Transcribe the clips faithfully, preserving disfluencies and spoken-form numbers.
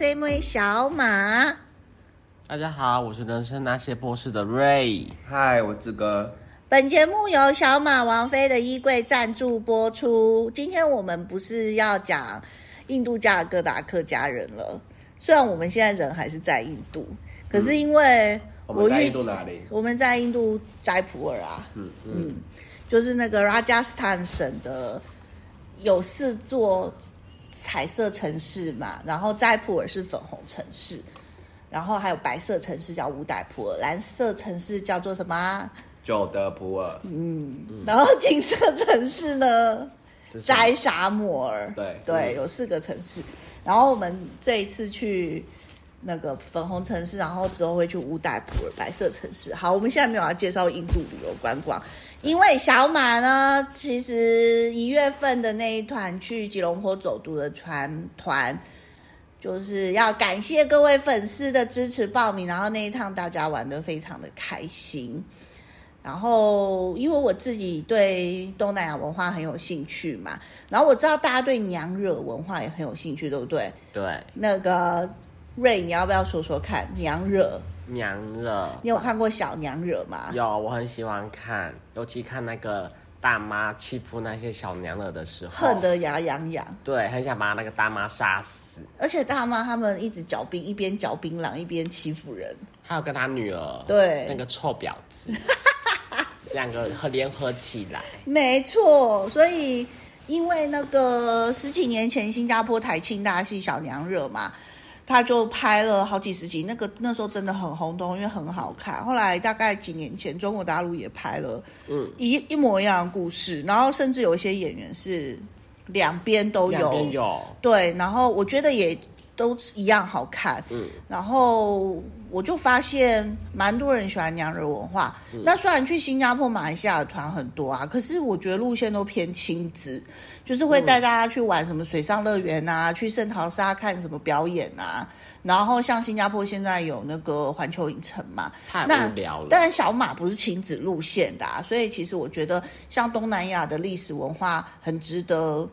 C M A 小马。大家好，我是人生那些博士的 Ray。嗨，我志哥。本节目由小马王妃的衣柜赞助播出。今天我们不是要讲印度加尔各答克家人了，虽然我们现在人还是在印度，可是因为、嗯。我们在印度哪里？我们在印度斋普尔啊，嗯 嗯, 嗯，就是那个 Rajasthan 省的有四座彩色城市嘛，然后斋普尔是粉红城市，然后还有白色城市叫乌代普尔，蓝色城市叫做什么？久德普尔。嗯，嗯然后金色城市呢？斋沙摩尔。对对、嗯，有四个城市。然后我们这一次去。那个粉红城市，然后之后会去乌代普尔白色城市。好，我们现在没有要介绍印度旅游观光，因为小马呢，其实一月份的那一团去吉隆坡走读的团团，就是要感谢各位粉丝的支持报名，然后那一趟大家玩得非常的开心。然后因为我自己对东南亚文化很有兴趣嘛，然后我知道大家对娘惹文化也很有兴趣，对不对？对，那个。瑞，你要不要说说看娘惹？娘惹，你有看过小娘惹吗？有，我很喜欢看，尤其看那个大妈欺负那些小娘惹的时候，恨得牙痒痒。对，很想把那个大妈杀死。而且大妈他们一直嚼槟，一边嚼槟榔一边欺负人。还有跟他女儿，对，那个臭婊子，两个联合起来。没错，所以因为那个十几年前新加坡台庆大戏《小娘惹》嘛。他就拍了好几十集，那个那时候真的很轰动，因为很好看。后来大概几年前，中国大陆也拍了，嗯，一一模一样的故事，然后甚至有一些演员是两边都有，两边有，对，然后我觉得也都一样好看，嗯，然后我就发现蛮多人喜欢娘惹文化、嗯。那虽然去新加坡、马来西亚的团很多啊，可是我觉得路线都偏亲子。就是会带大家去玩什么水上乐园啊、嗯、去圣淘沙看什么表演啊，然后像新加坡现在有那个环球影城嘛，太无聊了。当然小马不是亲子路线的啊，所以其实我觉得像东南亚的历史文化很值得，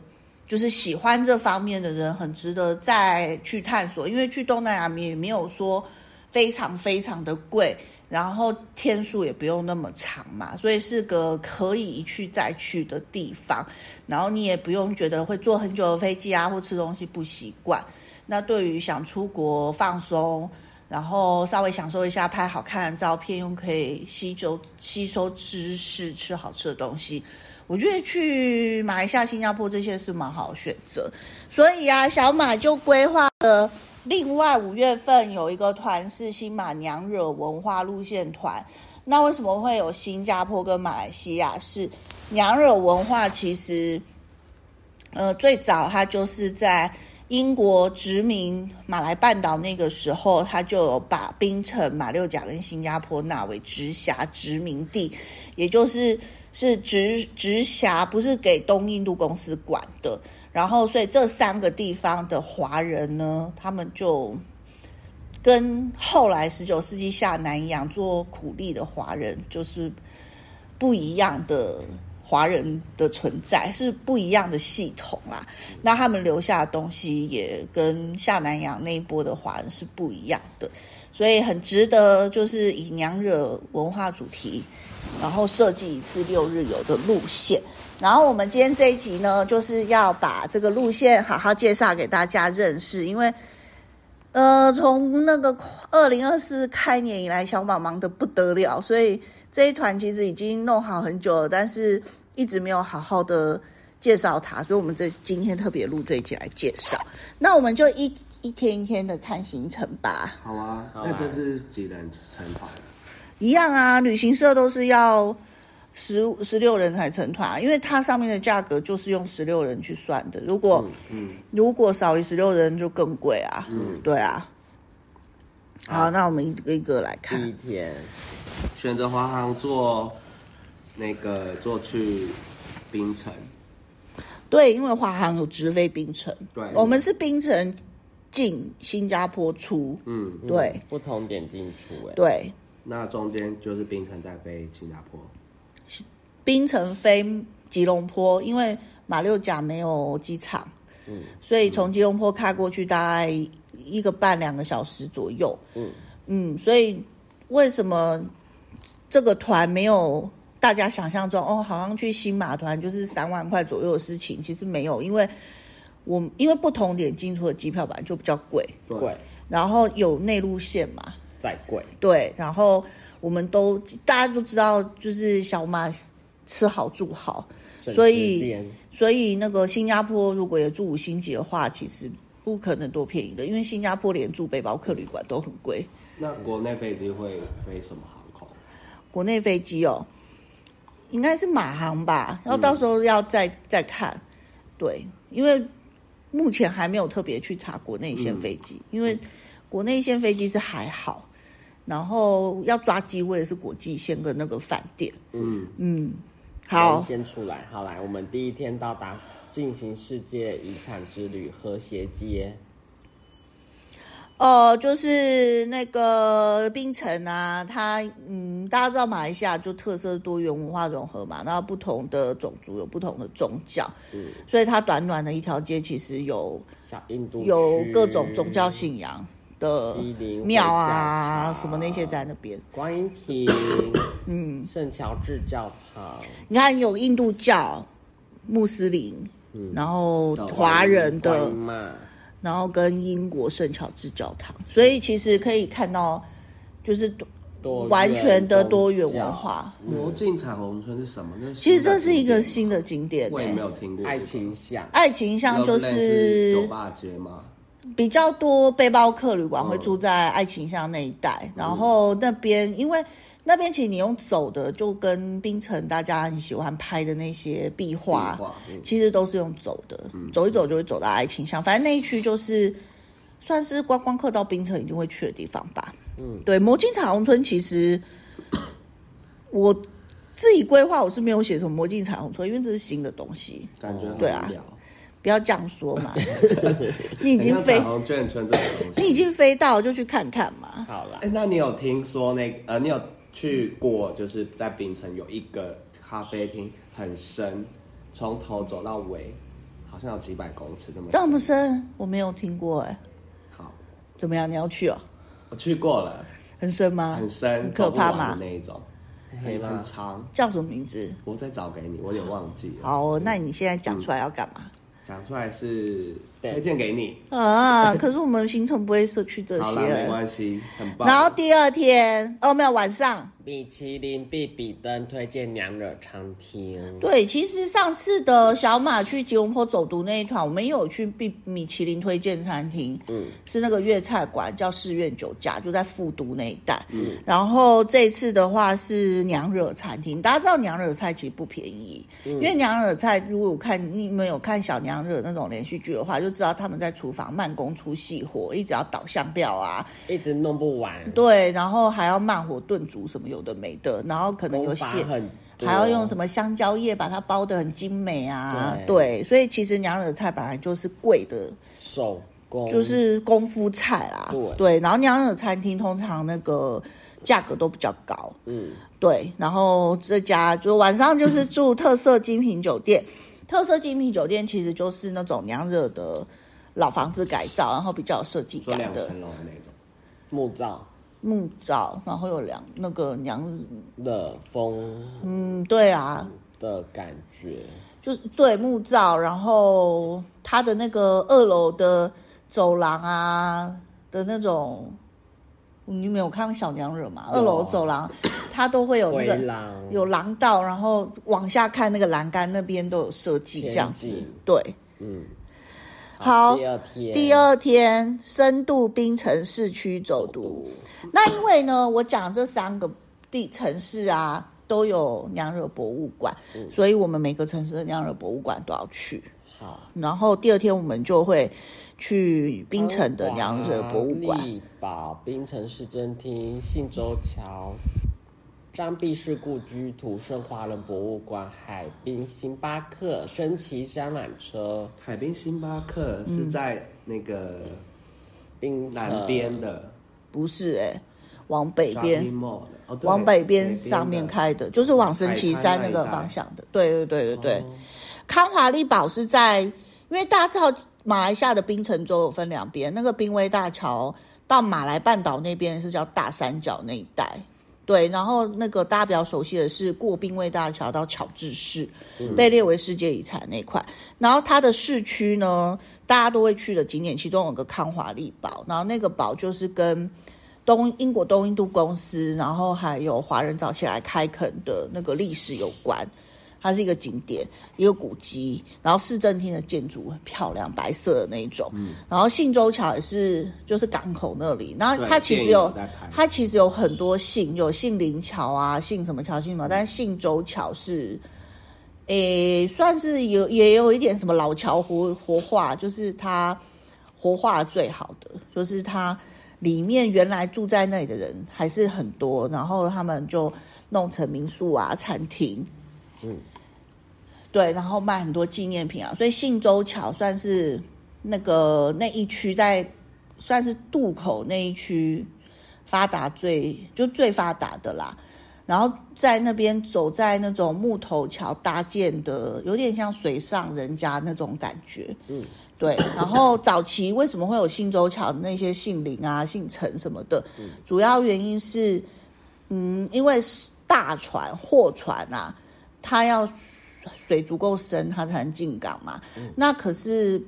就是喜欢这方面的人很值得再去探索，因为去东南亚也没有说非常非常的贵，然后天数也不用那么长嘛，所以是个可以一去再去的地方，然后你也不用觉得会坐很久的飞机啊或吃东西不习惯。那对于想出国放松，然后稍微享受一下拍好看的照片，又可以吸收吸收知识，吃好吃的东西，我觉得去马来西亚、新加坡这些是蛮好的选择。所以啊，小马就规划了另外五月份有一个团是新马娘惹文化路线团。那为什么会有新加坡跟马来西亚？是娘惹文化其实呃，最早它就是在英国殖民马来半岛那个时候，它就有把槟城、马六甲跟新加坡纳为直辖殖民地，也就是是直直辖，不是给东印度公司管的。然后所以这三个地方的华人呢，他们就跟后来十九世纪下南洋做苦力的华人就是不一样的华人的存在，是不一样的系统啦。那他们留下的东西也跟下南洋那一波的华人是不一样的，所以很值得就是以娘惹文化主题然后设计一次六日游的路线。然后我们今天这一集呢，就是要把这个路线好好介绍给大家认识，因为呃，从那个二零二四开年以来，小马忙得不得了，所以这一团其实已经弄好很久了，但是一直没有好好的介绍它，所以我们这今天特别录这一集来介绍。那我们就一一天一天的看行程吧。好啊，那这是几人成团？一样啊，旅行社都是要十十六人才成团，因为它上面的价格就是用十六人去算的。如果、嗯嗯、如果少于十六人就更贵啊。嗯，对啊。好，好那我们一个一个来看。第一天，选择华航坐那个坐去槟城。对，因为华航有直飞槟城。对，我们是槟城进新加坡出。嗯，对，嗯、不同点进出哎、欸。对。那中间就是槟城在飞新加坡，槟城飞吉隆坡，因为马六甲没有机场，嗯，所以从吉隆坡开过去大概一个半两个小时左右，嗯嗯，所以为什么这个团没有大家想象中哦，好像去新马团就是三万块左右的事情，其实没有，因为我因为不同点进出的机票本来就比较贵，贵，然后有内陆线嘛，再贵，对，然后我们都大家都知道，就是小马吃好住好，所以所以那个新加坡如果也住五星级的话，其实不可能多便宜的，因为新加坡连住背包客旅馆都很贵。那国内飞机会飞什么航空？国内飞机哦，应该是马航吧，然后到时候要再、嗯、再看，对，因为目前还没有特别去查国内线飞机、嗯，因为国内线飞机是还好。然后要抓机位是国际线跟那个饭店，嗯嗯，好，先出来，好来，我们第一天到达进行世界遗产之旅和谐街，呃，就是那个槟城啊，它嗯，大家知道马来西亚就特色多元文化融合嘛，然后不同的种族有不同的宗教，嗯，所以它短短的一条街其实有小印度有各种宗教信仰。的庙啊，什么那些在那边，观音亭，嗯，圣乔治教堂，你看有印度教、穆斯林，嗯、然后华人的，然后跟英国圣乔治教堂，所以其实可以看到，就是完全的多元文化。魔镜彩虹村是什么？其实这是一个新的景点、欸，我也没有听过。爱情巷，爱情巷就是酒吧街吗？比较多背包客旅馆会住在爱琴巷那一带、嗯，然后那边因为那边其实你用走的，就跟槟城大家很喜欢拍的那些壁画，壁画嗯、其实都是用走的、嗯，走一走就会走到爱琴巷。反正那一区就是算是观光客到槟城一定会去的地方吧。嗯，对，魔镜彩虹村其实我自己规划，我是没有写什么魔镜彩虹村，因为这是新的东西，感觉对啊。不要这样说嘛！你已经飞，你已经飞到就去看看嘛。好了、欸，那你有听说那個、呃，你有去过？就是在槟城有一个咖啡厅，很深，从头走到尾，好像有几百公尺这么深。这么深，我没有听过哎、欸。好，怎么样？你要去哦？我去过了，很深吗？很深，很可怕吗？那一种。很长，叫什么名字？我再找给你，我有点忘记了。好，那你现在讲出来要干嘛？嗯讲出来是推荐给你啊，可是我们行程不会摄取这些，好啦，没关系，很棒。然后第二天哦，没有晚上，米其林必比登推荐娘惹餐厅。对，其实上次的小马去吉隆坡走读那一团，我们也有去比米其林推荐餐厅，嗯，是那个粤菜馆，叫世苑酒家，就在富都那一带。嗯，然后这次的话是娘惹餐厅，大家知道娘惹菜其实不便宜，嗯、因为娘惹菜如果看你们有看小娘惹那种连续剧的话，就知道他们在厨房慢工出细活，一直要倒香料啊，一直弄不完。对，然后还要慢火炖煮什么有的没的，然后可能有些还要用什么香蕉叶把它包得很精美啊。对，对，所以其实娘惹菜本来就是贵的手工，就是功夫菜啦。对，对，然后娘惹餐厅通常那个价格都比较高。嗯，对，然后这家就晚上就是住特色精品酒店。特色精品酒店其实就是那种娘惹的老房子改造，然后比较有设计感的，两层楼的那种木造，木造，然后有两那个娘惹风，嗯，对啊的感觉，就是对木造，然后它的那个二楼的走廊啊的那种。你没有看过小娘惹吗？二楼走廊，它都会有那个有廊道，然后往下看那个栏杆那边都有设计这样子。对，嗯，好，第二天，第二天深度槟城市区走读。那因为呢，我讲这三个地城市啊都有娘惹博物馆、嗯，所以我们每个城市的娘惹博物馆都要去。好，然后第二天我们就会去槟城的娘惹博物馆、力宝、槟城市政厅、信州桥、张弼士故居、土生华人博物馆、海滨星巴克、升旗山缆车。海滨星巴克是在那个槟城南边的，不是哎、欸，往北边，哦、往北边上面开的，就是往升旗山那个方向的。对对对对对。哦，康华丽堡是在，因为大家知道马来西亚的槟城州有分两边，那个槟威大桥到马来半岛那边是叫大三角那一带，对，然后那个大家比较熟悉的是过槟威大桥到乔治市，嗯、被列为世界遗产那块。然后它的市区呢，大家都会去的景点，其中有个康华利堡，然后那个堡就是跟东英国东印度公司，然后还有华人早期来开垦的那个历史有关。它是一个景点，一个古迹，然后市政厅的建筑很漂亮，白色的那一种。嗯、然后信州桥也是，就是港口那里。然后它其实有，它其实有很多信，有信林桥啊，信什么桥，信什么。但是信州桥是，诶，算是有也有一点什么老桥活活化，就是它活化最好的，就是它里面原来住在那里的人还是很多，然后他们就弄成民宿啊、餐厅。嗯，对，然后卖很多纪念品啊，所以信州桥算是那个那一区在算是渡口那一区发达最就最发达的啦。然后在那边走在那种木头桥搭建的，有点像水上人家那种感觉。嗯，对。然后早期为什么会有信州桥那些信陵啊、信城什么的，嗯、主要原因是，嗯，因为大船货船啊。它要水足够深，它才能进港嘛。嗯、那可是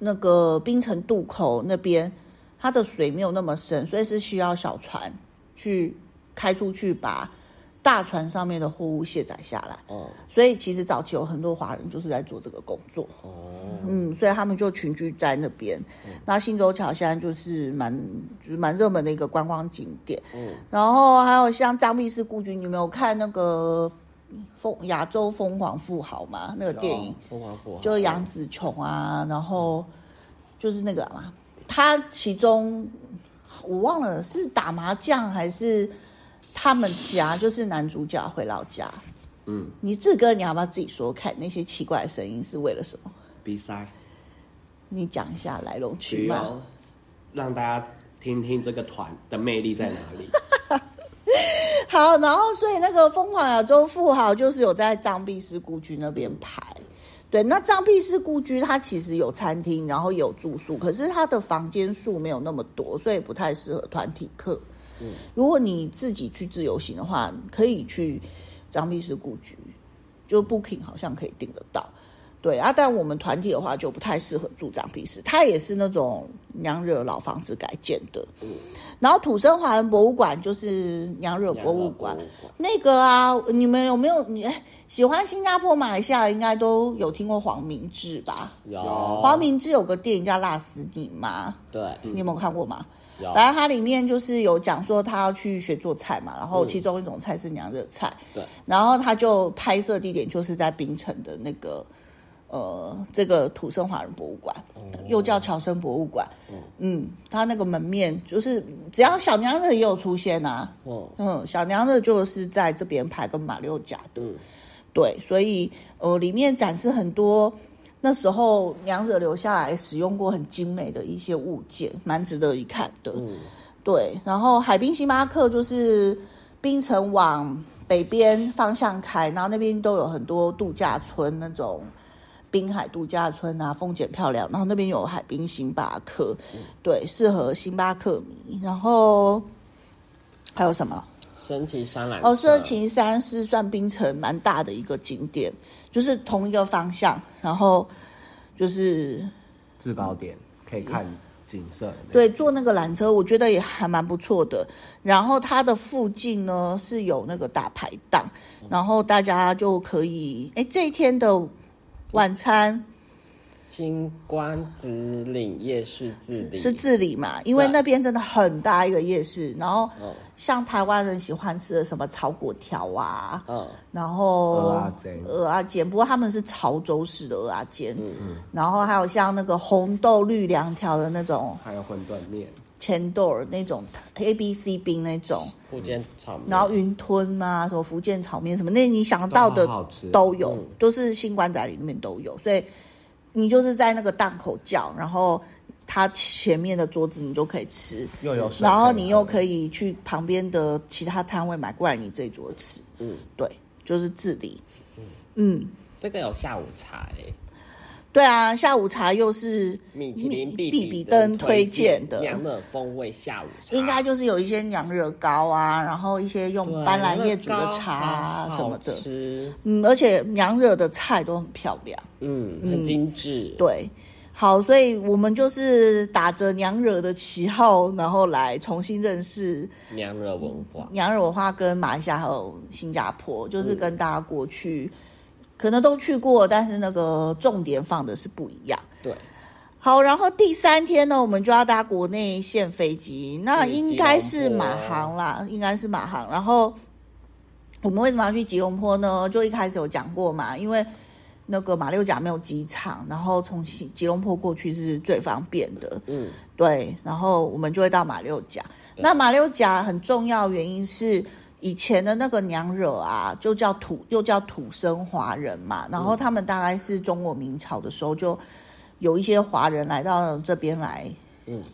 那个槟城渡口那边，它的水没有那么深，所以是需要小船去开出去，把大船上面的货物卸载下来。哦，所以其实早期有很多华人就是在做这个工作。哦，嗯，所以他们就群居在那边。嗯、那信州桥现在就是蛮就是蛮热门的一个观光景点。嗯，然后还有像张弼士故居，你有没有看那个？亚洲疯狂富豪嘛，那个电影，疯狂富豪就是杨紫琼啊，然后就是那个嘛，他其中我忘了是打麻将还是他们家，就是男主角回老家，嗯，你志哥，你要不要自己说看那些奇怪的声音是为了什么？比赛，你讲一下来龙去脉，让大家听听这个团的魅力在哪里。好，然后所以那个疯狂亚洲富豪就是有在张弼士故居那边拍，对，那张弼士故居它其实有餐厅，然后有住宿，可是它的房间数没有那么多，所以不太适合团体客。嗯、如果你自己去自由行的话，可以去张弼士故居，就 Booking 好像可以订得到，对啊，但我们团体的话就不太适合住张弼士，它也是那种娘惹老房子改建的。嗯、然后土生华人博物馆就是娘惹博物馆，那个啊，你们有没有你喜欢新加坡、马来西亚应该都有听过黄明志吧？有，黄明志有个电影叫《辣死你妈》，对，你有没有看过吗？嗯、反正它里面就是有讲说他要去学做菜嘛，然后其中一种菜是娘惹菜，嗯、对，然后他就拍摄地点就是在槟城的那个。呃，这个土生华人博物馆，又叫侨生博物馆。嗯，它那个门面就是只要小娘惹也有出现啊。哦，嗯，小娘惹就是在这边拍跟马六甲的。嗯、对，所以呃，里面展示很多那时候娘惹留下来使用过很精美的一些物件，蛮值得一看的。嗯、对，然后海滨星巴克就是槟城往北边方向开，然后那边都有很多度假村那种。滨海度假村啊，风景漂亮，然后那边有海滨星巴克。嗯、对，适合星巴克迷。然后还有什么？升旗山缆车。哦，升旗山是算槟城蛮大的一个景点，就是同一个方向，然后就是自保点可以看景色。嗯、对，坐那个缆车我觉得也还蛮不错的。然后它的附近呢是有那个大排档，然后大家就可以哎这一天的。晚餐，新关子岭夜市自理是自理嘛？因为那边真的很大一个夜市，然后像台湾人喜欢吃的什么炒粿条啊，嗯，然后蚵仔煎，不过他们是潮州式的蚵仔煎，嗯嗯，然后还有像那个红豆绿凉条的那种，还有馄饨面、千豆那种 A B C 冰那种，福建炒面，然后云吞啊，什么福建炒面什么，那你想到的都有，都、嗯就是新关仔里面都有，所以你就是在那个档口叫，然后它前面的桌子你就可以吃，又有水，然后你又可以去旁边的其他摊位买过来你这一桌吃，嗯，对，就是自理，嗯，嗯这个有下午茶哎、欸。对啊，下午茶又是米其林必比登推荐的娘惹风味下午茶，应该就是有一些娘惹糕啊，然后一些用斑斓叶煮的茶啊什么的，嗯，而且娘惹的菜都很漂亮，嗯，很精致，嗯，对。好，所以我们就是打着娘惹的旗号，然后来重新认识娘惹文化。娘惹文化跟马来西亚还有新加坡，就是跟大家过去，嗯，可能都去过，但是那个重点放的是不一样。对。好，然后第三天呢，我们就要搭国内线飞机，那应该是马航啦，应该是马航。然后我们为什么要去吉隆坡呢？就一开始有讲过嘛，因为那个马六甲没有机场，然后从吉隆坡过去是最方便的，嗯，对，然后我们就会到马六甲。那马六甲很重要的原因是以前的那个娘惹啊，就叫土又叫土生华人嘛，然后他们大概是中国明朝的时候就有一些华人来到这边来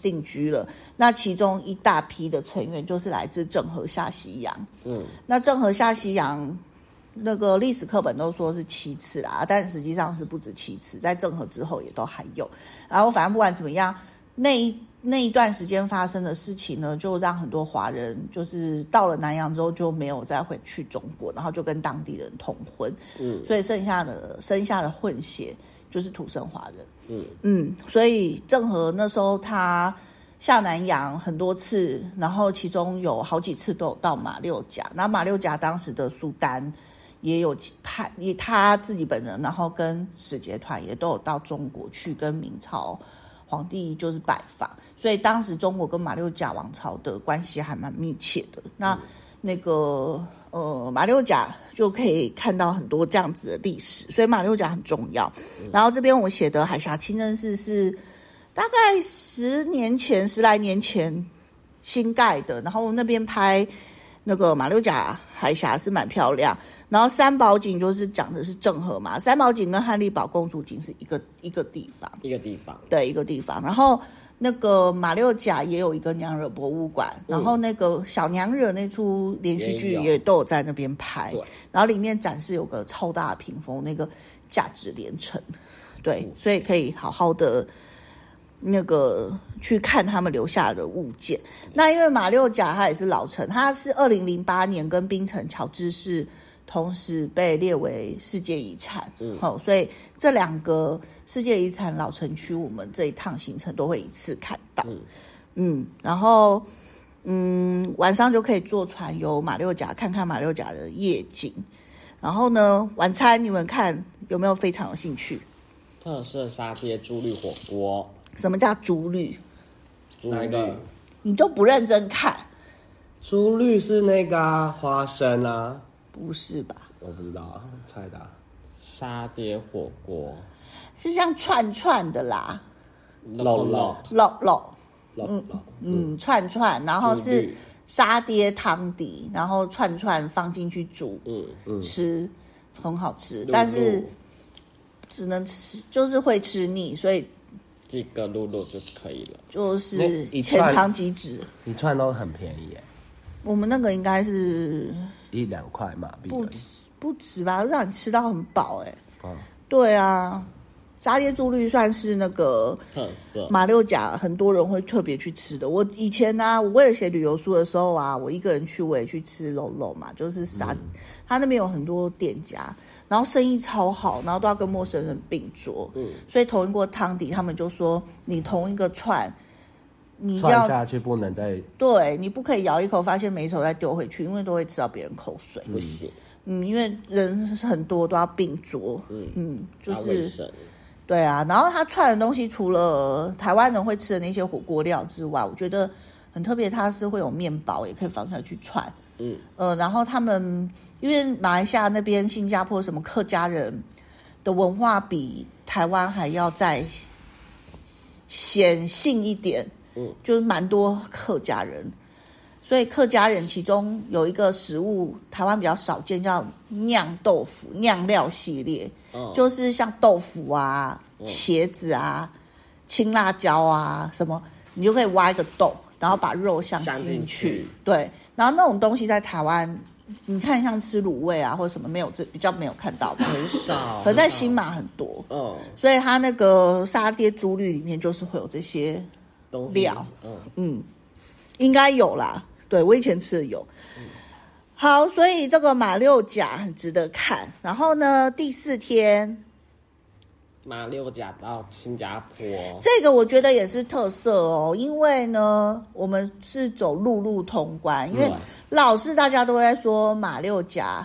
定居了，嗯，那其中一大批的成员就是来自郑和下西洋，嗯，那郑和下西洋那个历史课本都说是七次啦，但实际上是不止七次，在郑和之后也都还有。然后反正不管怎么样，那一那一段时间发生的事情呢，就让很多华人就是到了南洋之后就没有再回去中国，然后就跟当地人通婚，嗯，所以剩下的剩下的混血就是土生华人，嗯嗯，所以郑和那时候他下南洋很多次，然后其中有好几次都有到马六甲，那马六甲当时的苏丹。也有派以他自己本人，然后跟使节团也都有到中国去跟明朝皇帝就是拜访，所以当时中国跟马六甲王朝的关系还蛮密切的。那那个呃马六甲就可以看到很多这样子的历史，所以马六甲很重要。然后这边我写的海峡清真寺是大概十年前十来年前新盖的，然后那边拍。那个马六甲海峡是蛮漂亮，然后三宝井就是讲的是郑和嘛，三宝井跟汉丽堡公主井是一个一个地方，一个地方，对，一个地方。然后那个马六甲也有一个娘惹博物馆，嗯，然后那个小娘惹那出连续剧也都有在那边拍，然后里面展示有个超大的屏风，那个价值连城，对，嗯，所以可以好好的。那个去看他们留下的物件，那因为马六甲它也是老城，它是二零零八年跟槟城乔治市同时被列为世界遗产，嗯，哦，所以这两个世界遗产老城区我们这一趟行程都会一次看到， 嗯， 嗯，然后嗯晚上就可以坐船游马六甲，看看马六甲的夜景，然后呢晚餐你们看有没有非常有兴趣？特色沙爹猪绿火锅。什么叫竹绿？哪一个？你都不认真看。竹绿是那个，啊，花生啊？不是吧？我不知道啊，猜的。沙爹火锅是像串串的啦，肉肉肉肉，嗯嗯，串串，然后是沙爹汤底，然后串串放进去煮，嗯嗯，吃很好吃，但是只能吃，就是会吃腻，所以。几个露露就可以了，就是浅尝即止。一串都很便宜耶，我们那个应该是一两块嘛，不不止吧，让你吃到很饱哎，哦。对啊，沙爹猪绿算是那个特色马六甲很多人会特别去吃的。我以前啊，我为了写旅游书的时候啊，我一个人去我也去吃肉肉嘛，就是沙，嗯，他那边有很多店家。然后生意超好，然后都要跟陌生人并桌，嗯，所以同一锅汤底，他们就说你同一个串，你要串下去不能再对，你不可以咬一口，发现没手再丢回去，因为都会吃到别人口水，不行，嗯，因为人很多都要并桌，嗯，嗯就是对啊。然后他串的东西，除了台湾人会吃的那些火锅料之外，我觉得很特别，它是会有面包，也可以放下去串。嗯呃，然后他们因为马来西亚那边、新加坡什么客家人的文化比台湾还要再显性一点，嗯，就是蛮多客家人，所以客家人其中有一个食物台湾比较少见，叫酿豆腐、酿料系列，哦，就是像豆腐啊、茄子啊、青辣椒啊什么，你就可以挖一个豆。然后把肉香进去，对，然后那种东西在台湾你看像吃卤味啊或什么没有，这比较没有看到，很少。可在新马很多，嗯，所以它那个沙爹猪绿里面就是会有这些料，嗯嗯，应该有啦。对，我以前吃的有。嗯，好，所以这个马六甲很值得看。然后呢，第四天。马六甲到新加坡，这个我觉得也是特色哦，因为呢，我们是走陆路通关，因为老是大家都在说马六甲，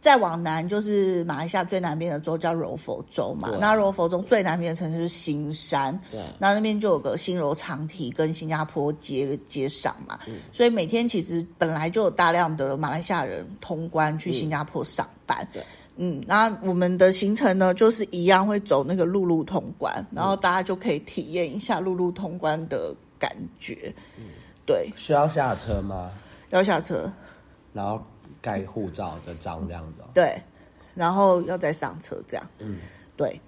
再往南就是马来西亚最南边的州叫柔佛州嘛，那柔佛州最南边的城市是新山，那那边就有个新柔长堤跟新加坡接接上嘛，嗯，所以每天其实本来就有大量的马来西亚人通关去新加坡上班。嗯，对。嗯，那我们的行程呢，就是一样会走那个陆路通关，然后大家就可以体验一下陆路通关的感觉。嗯，对。需要下车吗？要下车，然后盖护照的章这样子。对，然后要再上车这样。嗯，对。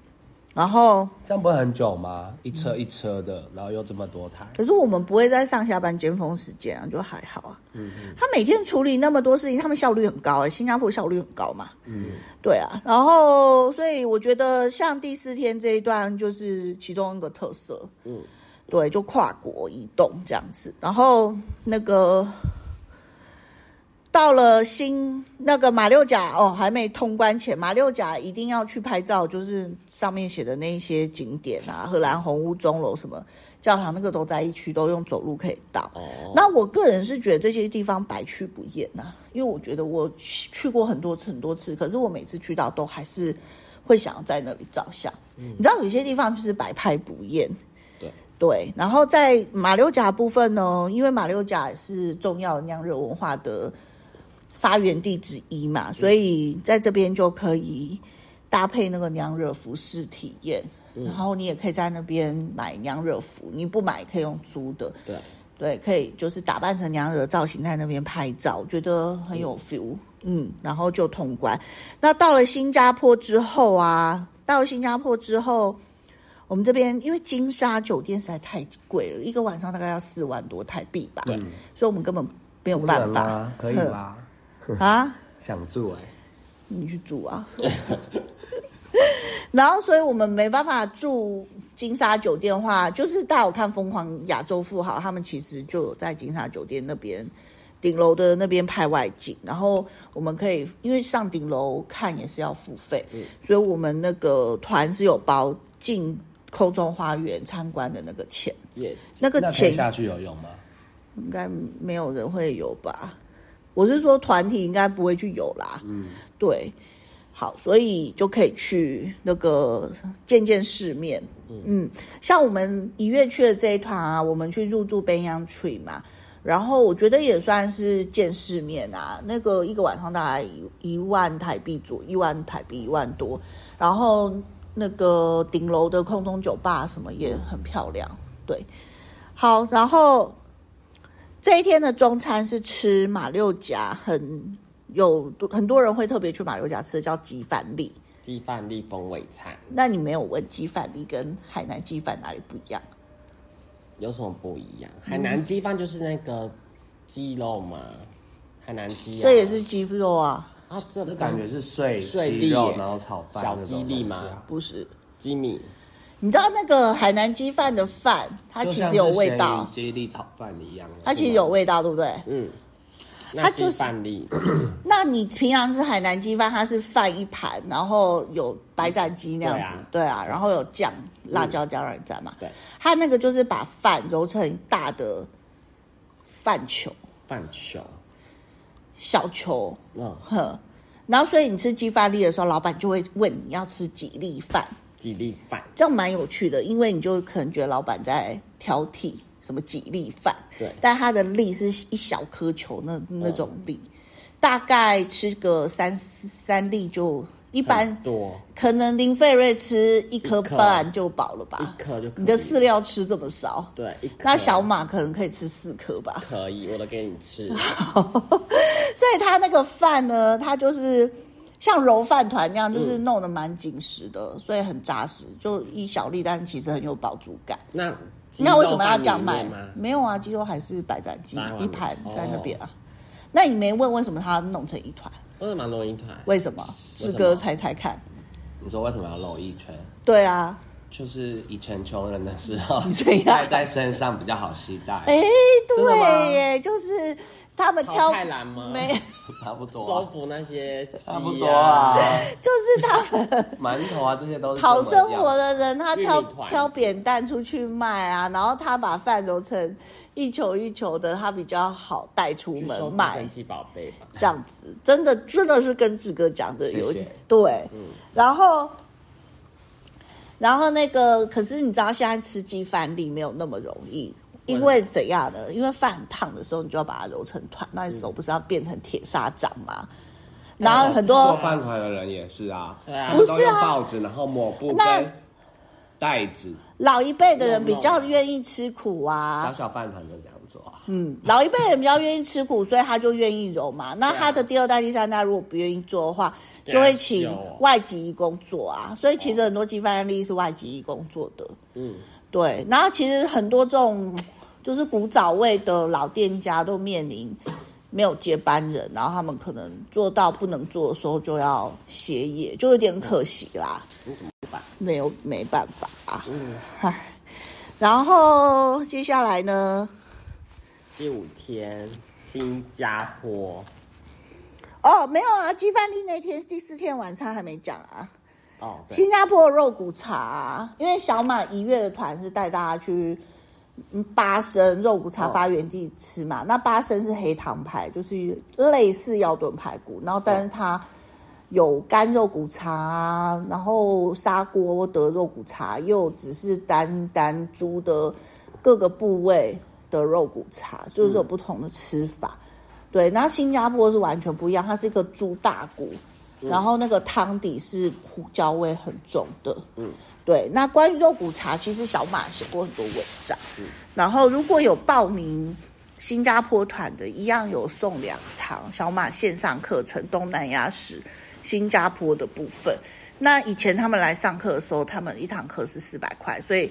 然后这样不会很久吗？一车一车的，嗯，然后又这么多台。可是我们不会在上下班尖峰时间啊，就还好啊。嗯，嗯，他每天处理那么多事情，他们效率很高哎，欸，新加坡效率很高嘛。嗯，对啊。然后，所以我觉得像第四天这一段就是其中一个特色。嗯，对，就跨国移动这样子。然后那个到了新那个马六甲哦，还没通关前，马六甲一定要去拍照，就是上面写的那一些景点啊，荷兰红屋、钟楼什么教堂，那个都在一区，都用走路可以到。哦，那我个人是觉得这些地方百去不厌啊，因为我觉得我去过很多次很多次，可是我每次去到都还是会想要在那里照相。嗯，你知道有些地方就是百拍不厌。对，然后在马六甲部分呢，因为马六甲也是重要的酿肉文化的发源地之一嘛，所以在这边就可以搭配那个娘惹服饰体验，嗯，然后你也可以在那边买娘惹服，你不买可以用租的，对对，可以就是打扮成娘惹造型在那边拍照，觉得很有 feel。 嗯, 嗯，然后就通关。那到了新加坡之后啊，到了新加坡之后我们这边因为金沙酒店实在太贵了，一个晚上大概要四万多台币吧，对，所以我们根本没有办法。可以吗？啊，想住哎，欸，你去住啊。然后，所以我们没办法住金沙酒店的话，就是大家有看《疯狂亚洲富豪》，他们其实就有在金沙酒店那边顶楼的那边拍外景，然后我们可以因为上顶楼看也是要付费，嗯，所以我们那个团是有包进空中花园参观的那个钱， yeah, 那个钱下去有用吗？应该没有人会有吧。我是说团体应该不会去游啦，嗯，对，好，所以就可以去那个见见世面，嗯，嗯，像我们一月去的这一团啊，我们去入住 Banyan Tree 嘛，然后我觉得也算是见世面啊，那个一个晚上大概一万台币左右，一万台币一万多，然后那个顶楼的空中酒吧什么也很漂亮，对，好，然后。这一天的中餐是吃马六甲很有很多人会特别去马六甲吃的叫鸡饭粒，鸡饭粒风味菜。那你没有问鸡饭粒跟海南鸡饭哪里不一样？有什么不一样？海南鸡饭就是那个鸡肉嘛，海南鸡，啊，这也是鸡肉啊。啊，这感觉是碎鸡肉然后炒饭，小鸡粒吗？不是，鸡米。你知道那个海南鸡饭的饭，它其实有味道，就像是咸鱼鸡粒炒饭一样，它其实有味道，对不对？嗯，那鸡饭粒，就是。那你平常吃海南鸡饭，它是饭一盘，然后有白斩鸡那样子，嗯，对啊，对啊，然后有酱，辣椒酱让你蘸嘛，嗯。对，它那个就是把饭揉成大的饭球，饭球，小球，嗯哼。然后所以你吃鸡饭粒的时候，老板就会问你要吃几粒饭。几粒饭，这样蛮有趣的，因为你就可能觉得老板在挑剔什么几粒饭，对，但他的粒是一小颗球那那种粒，嗯，大概吃个三三粒就一般多，可能林费瑞吃一颗半就饱了吧，一颗就可以，你的饲料吃这么少，对，一颗，那小马可能可以吃四颗吧，可以，我都给你吃。所以他那个饭呢，他就是。像揉饭团那样，就是弄得蛮紧实的，嗯，所以很扎实，就一小粒，但其实很有饱足感。那那为什么要这样卖？没有啊，鸡肉还是白斩鸡一盘在那边啊，哦。那你没问为什么他弄成一团？为什么弄一团？为什么？志哥猜猜看。你说为什么要露一圈？对啊，就是以前穷人的时候，戴在身上比较好携带。哎、欸，对耶，就是他们挑太难吗？没，差不多、啊。收服那些、啊、差不多啊，就是他们馒头啊这些都是讨生活的人，他挑挑扁担出去卖啊，然后他把饭揉成一球一球的，他比较好带出门卖。神奇宝贝吧，这样子真的真的是跟志哥讲的有点对、嗯，然后。然后那个，可是你知道现在吃鸡饭粒没有那么容易，因为怎样呢？因为饭烫的时候，你就要把它揉成团，那你手不是要变成铁砂掌吗？嗯、然后很多做饭团的人也是啊，不是啊，报纸然后抹布跟袋子。老一辈的人比较愿意吃苦啊，小小饭团就这样做啊。嗯，老一辈人比较愿意吃苦，所以他就愿意揉嘛。那他的第二代、第三代如果不愿意做的话，就会请外籍移工做啊。所以其实很多鸡饭粒是外籍移工做的。嗯，对。然后其实很多这种就是古早味的老店家都面临没有接班人，然后他们可能做到不能做的时候就要歇业，就有点可惜啦。嗯嗯没有没办法啊、嗯，然后接下来呢？第五天，新加坡。哦，没有啊，鸡饭粒那天第四天晚餐还没讲啊。哦，新加坡肉骨茶、啊，因为小马一月的团是带大家去巴生肉骨茶发源地吃嘛。哦、那巴生是黑糖派，就是类似药炖排骨，然后但是它。嗯有干肉骨茶，然后砂锅的肉骨茶，又只是单单猪的各个部位的肉骨茶，就是有不同的吃法。嗯、对，然后新加坡是完全不一样，它是一个猪大骨，嗯、然后那个汤底是胡椒味很重的。嗯，对。那关于肉骨茶，其实小马写过很多文章。嗯，然后如果有报名。新加坡团的一样有送两堂小马线上课程东南亚史新加坡的部分。那以前他们来上课的时候，他们一堂课是四百块，所以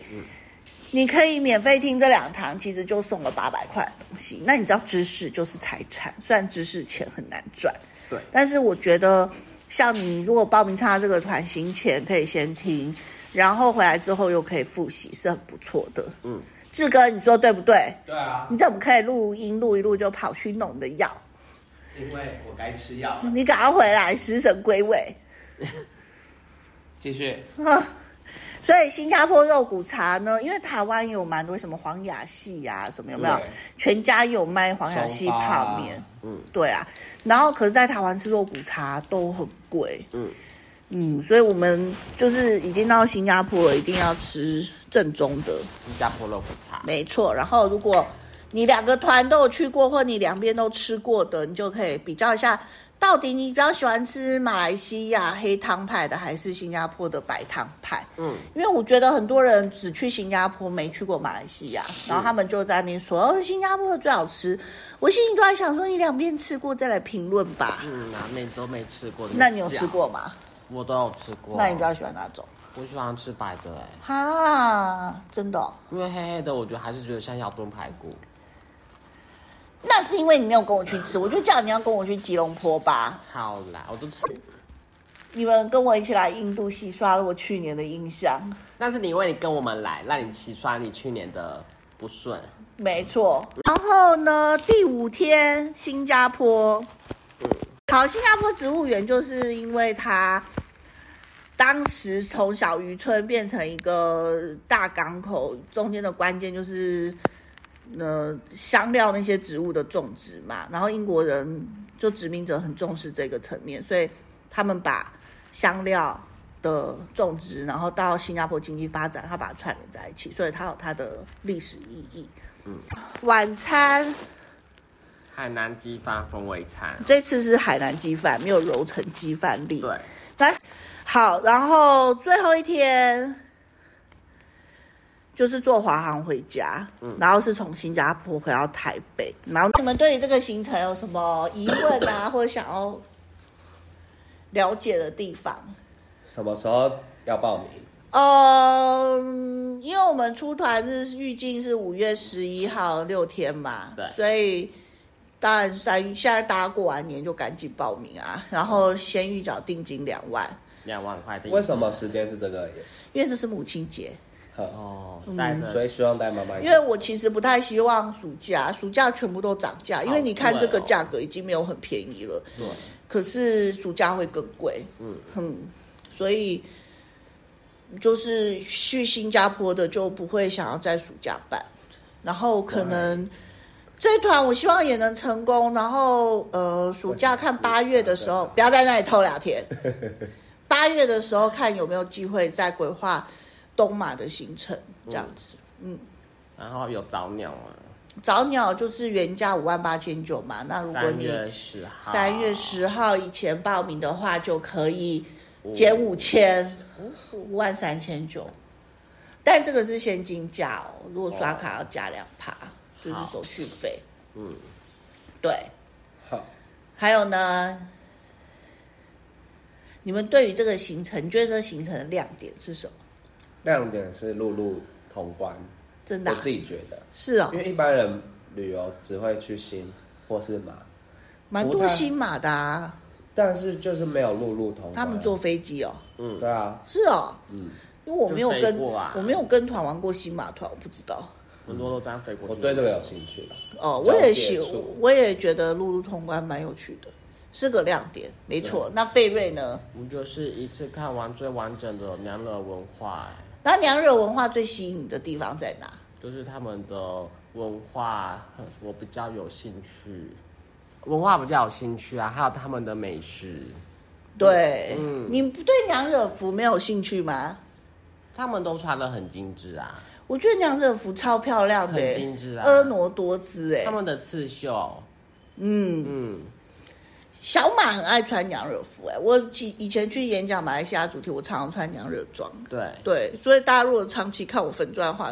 你可以免费听这两堂，其实就送了八百块的东西。那你知道知识就是财产，虽然知识钱很难赚，对，但是我觉得像你如果报名参加这个团，行前可以先听，然后回来之后又可以复习，是很不错的。嗯。志哥，你说对不对？对啊。你怎么可以录音录一录就跑去弄你的药？因为我该吃药了。你赶快回来，食神归位。继续。啊，所以新加坡肉骨茶呢，因为台湾有蛮多什么黄雅系啊，什么有没有？全家有卖黄雅系泡面、啊。嗯，对啊。然后，可是在台湾吃肉骨茶都很贵。嗯。嗯，所以我们就是已经到新加坡了，一定要吃正宗的新加坡肉骨茶。没错，然后如果你两个团都有去过，或你两边都吃过的，你就可以比较一下，到底你比较喜欢吃马来西亚黑汤派的，还是新加坡的白汤派？嗯，因为我觉得很多人只去新加坡，没去过马来西亚，然后他们就在那边说、哦、新加坡的最好吃。我心里就在想说，你两边吃过再来评论吧。嗯，哪边都没吃过。那你有吃过吗？我都有吃过。那你比较喜欢哪种？我喜欢吃白的、欸。哈，真的、哦？因为黑黑的，我觉得还是觉得像要炖排骨。那是因为你没有跟我去吃，我就叫你要跟我去吉隆坡吧。好啦，我都吃。你们跟我一起来印度洗刷了我去年的印象。那是你因为你跟我们来，让你洗刷你去年的不顺。没错。然后呢，第五天新加坡。嗯。好，新加坡植物园就是因为它当时从小渔村变成一个大港口，中间的关键就是呃香料那些植物的种植嘛，然后英国人就殖民者很重视这个层面，所以他们把香料的种植然后到新加坡经济发展，他把它串联在一起，所以它有它的历史意义。嗯，晚餐。海南鸡饭风味餐，这次是海南鸡饭，没有揉成鸡饭粒。对，那好，然后最后一天就是坐华航回家、嗯，然后是从新加坡回到台北。然后你们对于这个行程有什么疑问啊，或者想要了解的地方？什么时候要报名？嗯，因为我们出团日预计是五月十一号，六天嘛，对，所以。当然三现在大家过完年就赶紧报名啊，然后先预缴定金两万，两万块定金。为什么时间是这个？因为这是母亲节。哦，带所以希望带妈妈。因为我其实不太希望暑假，暑假全部都涨价，因为你看这个价格已经没有很便宜了。对。可是暑假会更贵。嗯嗯，所以就是去新加坡的就不会想要在暑假办，然后可能这一团我希望也能成功。然后呃，暑假看八月的时候，不要在那里偷两天。八月的时候看有没有机会再规划。东马的行程这样子，嗯，然后有早鸟啊，早鸟就是原价五万八千九嘛，那如果你三月十号以前报名的话，就可以减五千，五万三千九，但这个是现金价哦，如果刷卡要加两趴，就是手续费，嗯，对，好，还有呢，你们对于这个行程，你觉得这个行程的亮点是什么？亮点是陆路通关，真的、啊，我自己觉得是哦，因为一般人旅游只会去新或是马，蛮多新马的啊，但是就是没有陆路通关。他们坐飞机哦，嗯，对啊，是哦，嗯，因为我没有跟、啊、我没有跟团玩过新马团，我不知道。很多都这样飞过去，我对这个有兴趣了。哦，我也喜，我也觉得陆路通关蛮有趣的。是个亮点，没错。那费瑞呢？我们就是一次看完最完整的娘惹文化、欸。那娘惹文化最吸引的地方在哪？就是他们的文化，我比较有兴趣，文化比较有兴趣啊，还有他们的美食。对，嗯，你不对娘惹服没有兴趣吗？他们都穿得很精致啊，我觉得娘惹服超漂亮的、欸，很精致啊，婀娜多姿哎、欸。他们的刺绣，嗯嗯。小马很爱穿娘惹服哎、欸，我以前去演讲马来西亚主题，我常常穿娘惹装。对对，所以大家如果长期看我粉专的话，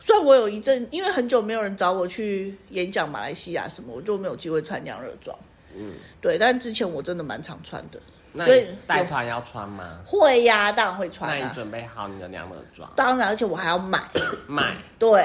虽然我有一阵，因为很久没有人找我去演讲马来西亚什么，我就没有机会穿娘惹装。嗯，对，但之前我真的蛮常穿的。那你带团要穿吗？会呀、啊，当然会穿、啊。那你准备好你的娘惹装？当然，而且我还要买买。对。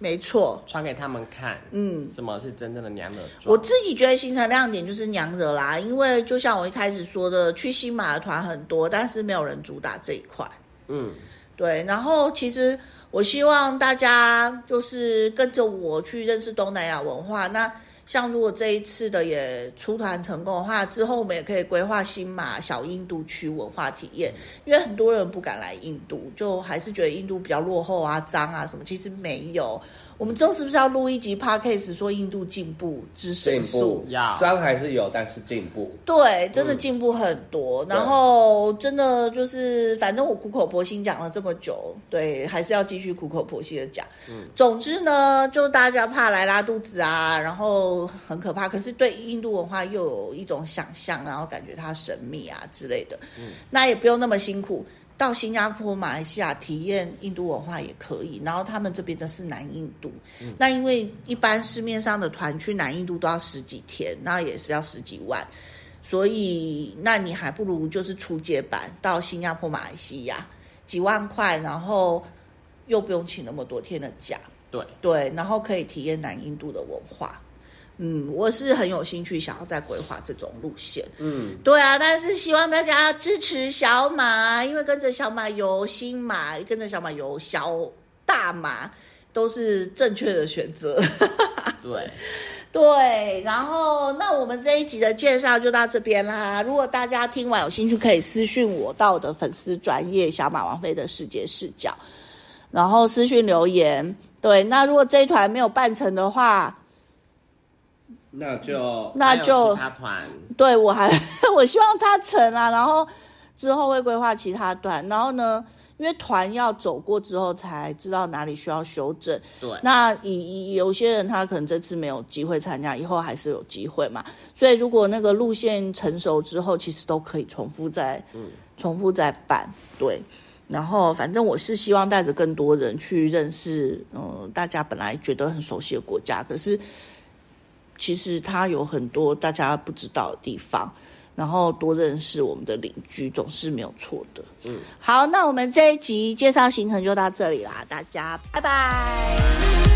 没错，穿给他们看，嗯，什么是真正的娘惹妆？我自己觉得行程亮点就是娘惹啦，因为就像我一开始说的，去新马的团很多，但是没有人主打这一块，嗯，对。然后其实我希望大家就是跟着我去认识东南亚文化。那像如果这一次的也出团成功的话，之后我们也可以规划新马小印度区文化体验，因为很多人不敢来印度，就还是觉得印度比较落后啊、脏啊什么。其实没有，我们之后是不是要录一集 podcast 说印度进步之神速？脏还是有，但是进步。对，真的进步很多。嗯、然后真的就是，反正我苦口婆心讲了这么久，对，还是要继续苦口婆心的讲。嗯、总之呢，就大家怕来拉肚子啊，然后。很可怕，可是对印度文化又有一种想象，然后感觉它神秘啊之类的、嗯、那也不用那么辛苦，到新加坡马来西亚体验印度文化也可以。然后他们这边的是南印度、嗯、那因为一般市面上的团去南印度都要十几天，那也是要十几万，所以那你还不如就是初阶版到新加坡马来西亚几万块，然后又不用请那么多天的假。对对，然后可以体验南印度的文化。嗯，我是很有兴趣想要再规划这种路线。嗯，对啊，但是希望大家支持小马，因为跟着小马游新马，跟着小马游小大马都是正确的选择。对对，然后那我们这一集的介绍就到这边啦。如果大家听完有兴趣，可以私讯我到我的粉丝专页小马王妃的世界视角，然后私讯留言。对，那如果这一团没有办成的话，那就那就其他团，对我还我希望他成啊，然后之后会规划其他团，然后呢，因为团要走过之后才知道哪里需要修正。对，那以有些人他可能这次没有机会参加，以后还是有机会嘛。所以如果那个路线成熟之后，其实都可以重复再、嗯、重复再办。对。然后，反正我是希望带着更多人去认识，嗯，大家本来觉得很熟悉的国家，可是。其实它有很多大家不知道的地方，然后多认识我们的邻居总是没有错的。嗯，好，那我们这一集介绍行程就到这里啦，大家拜拜。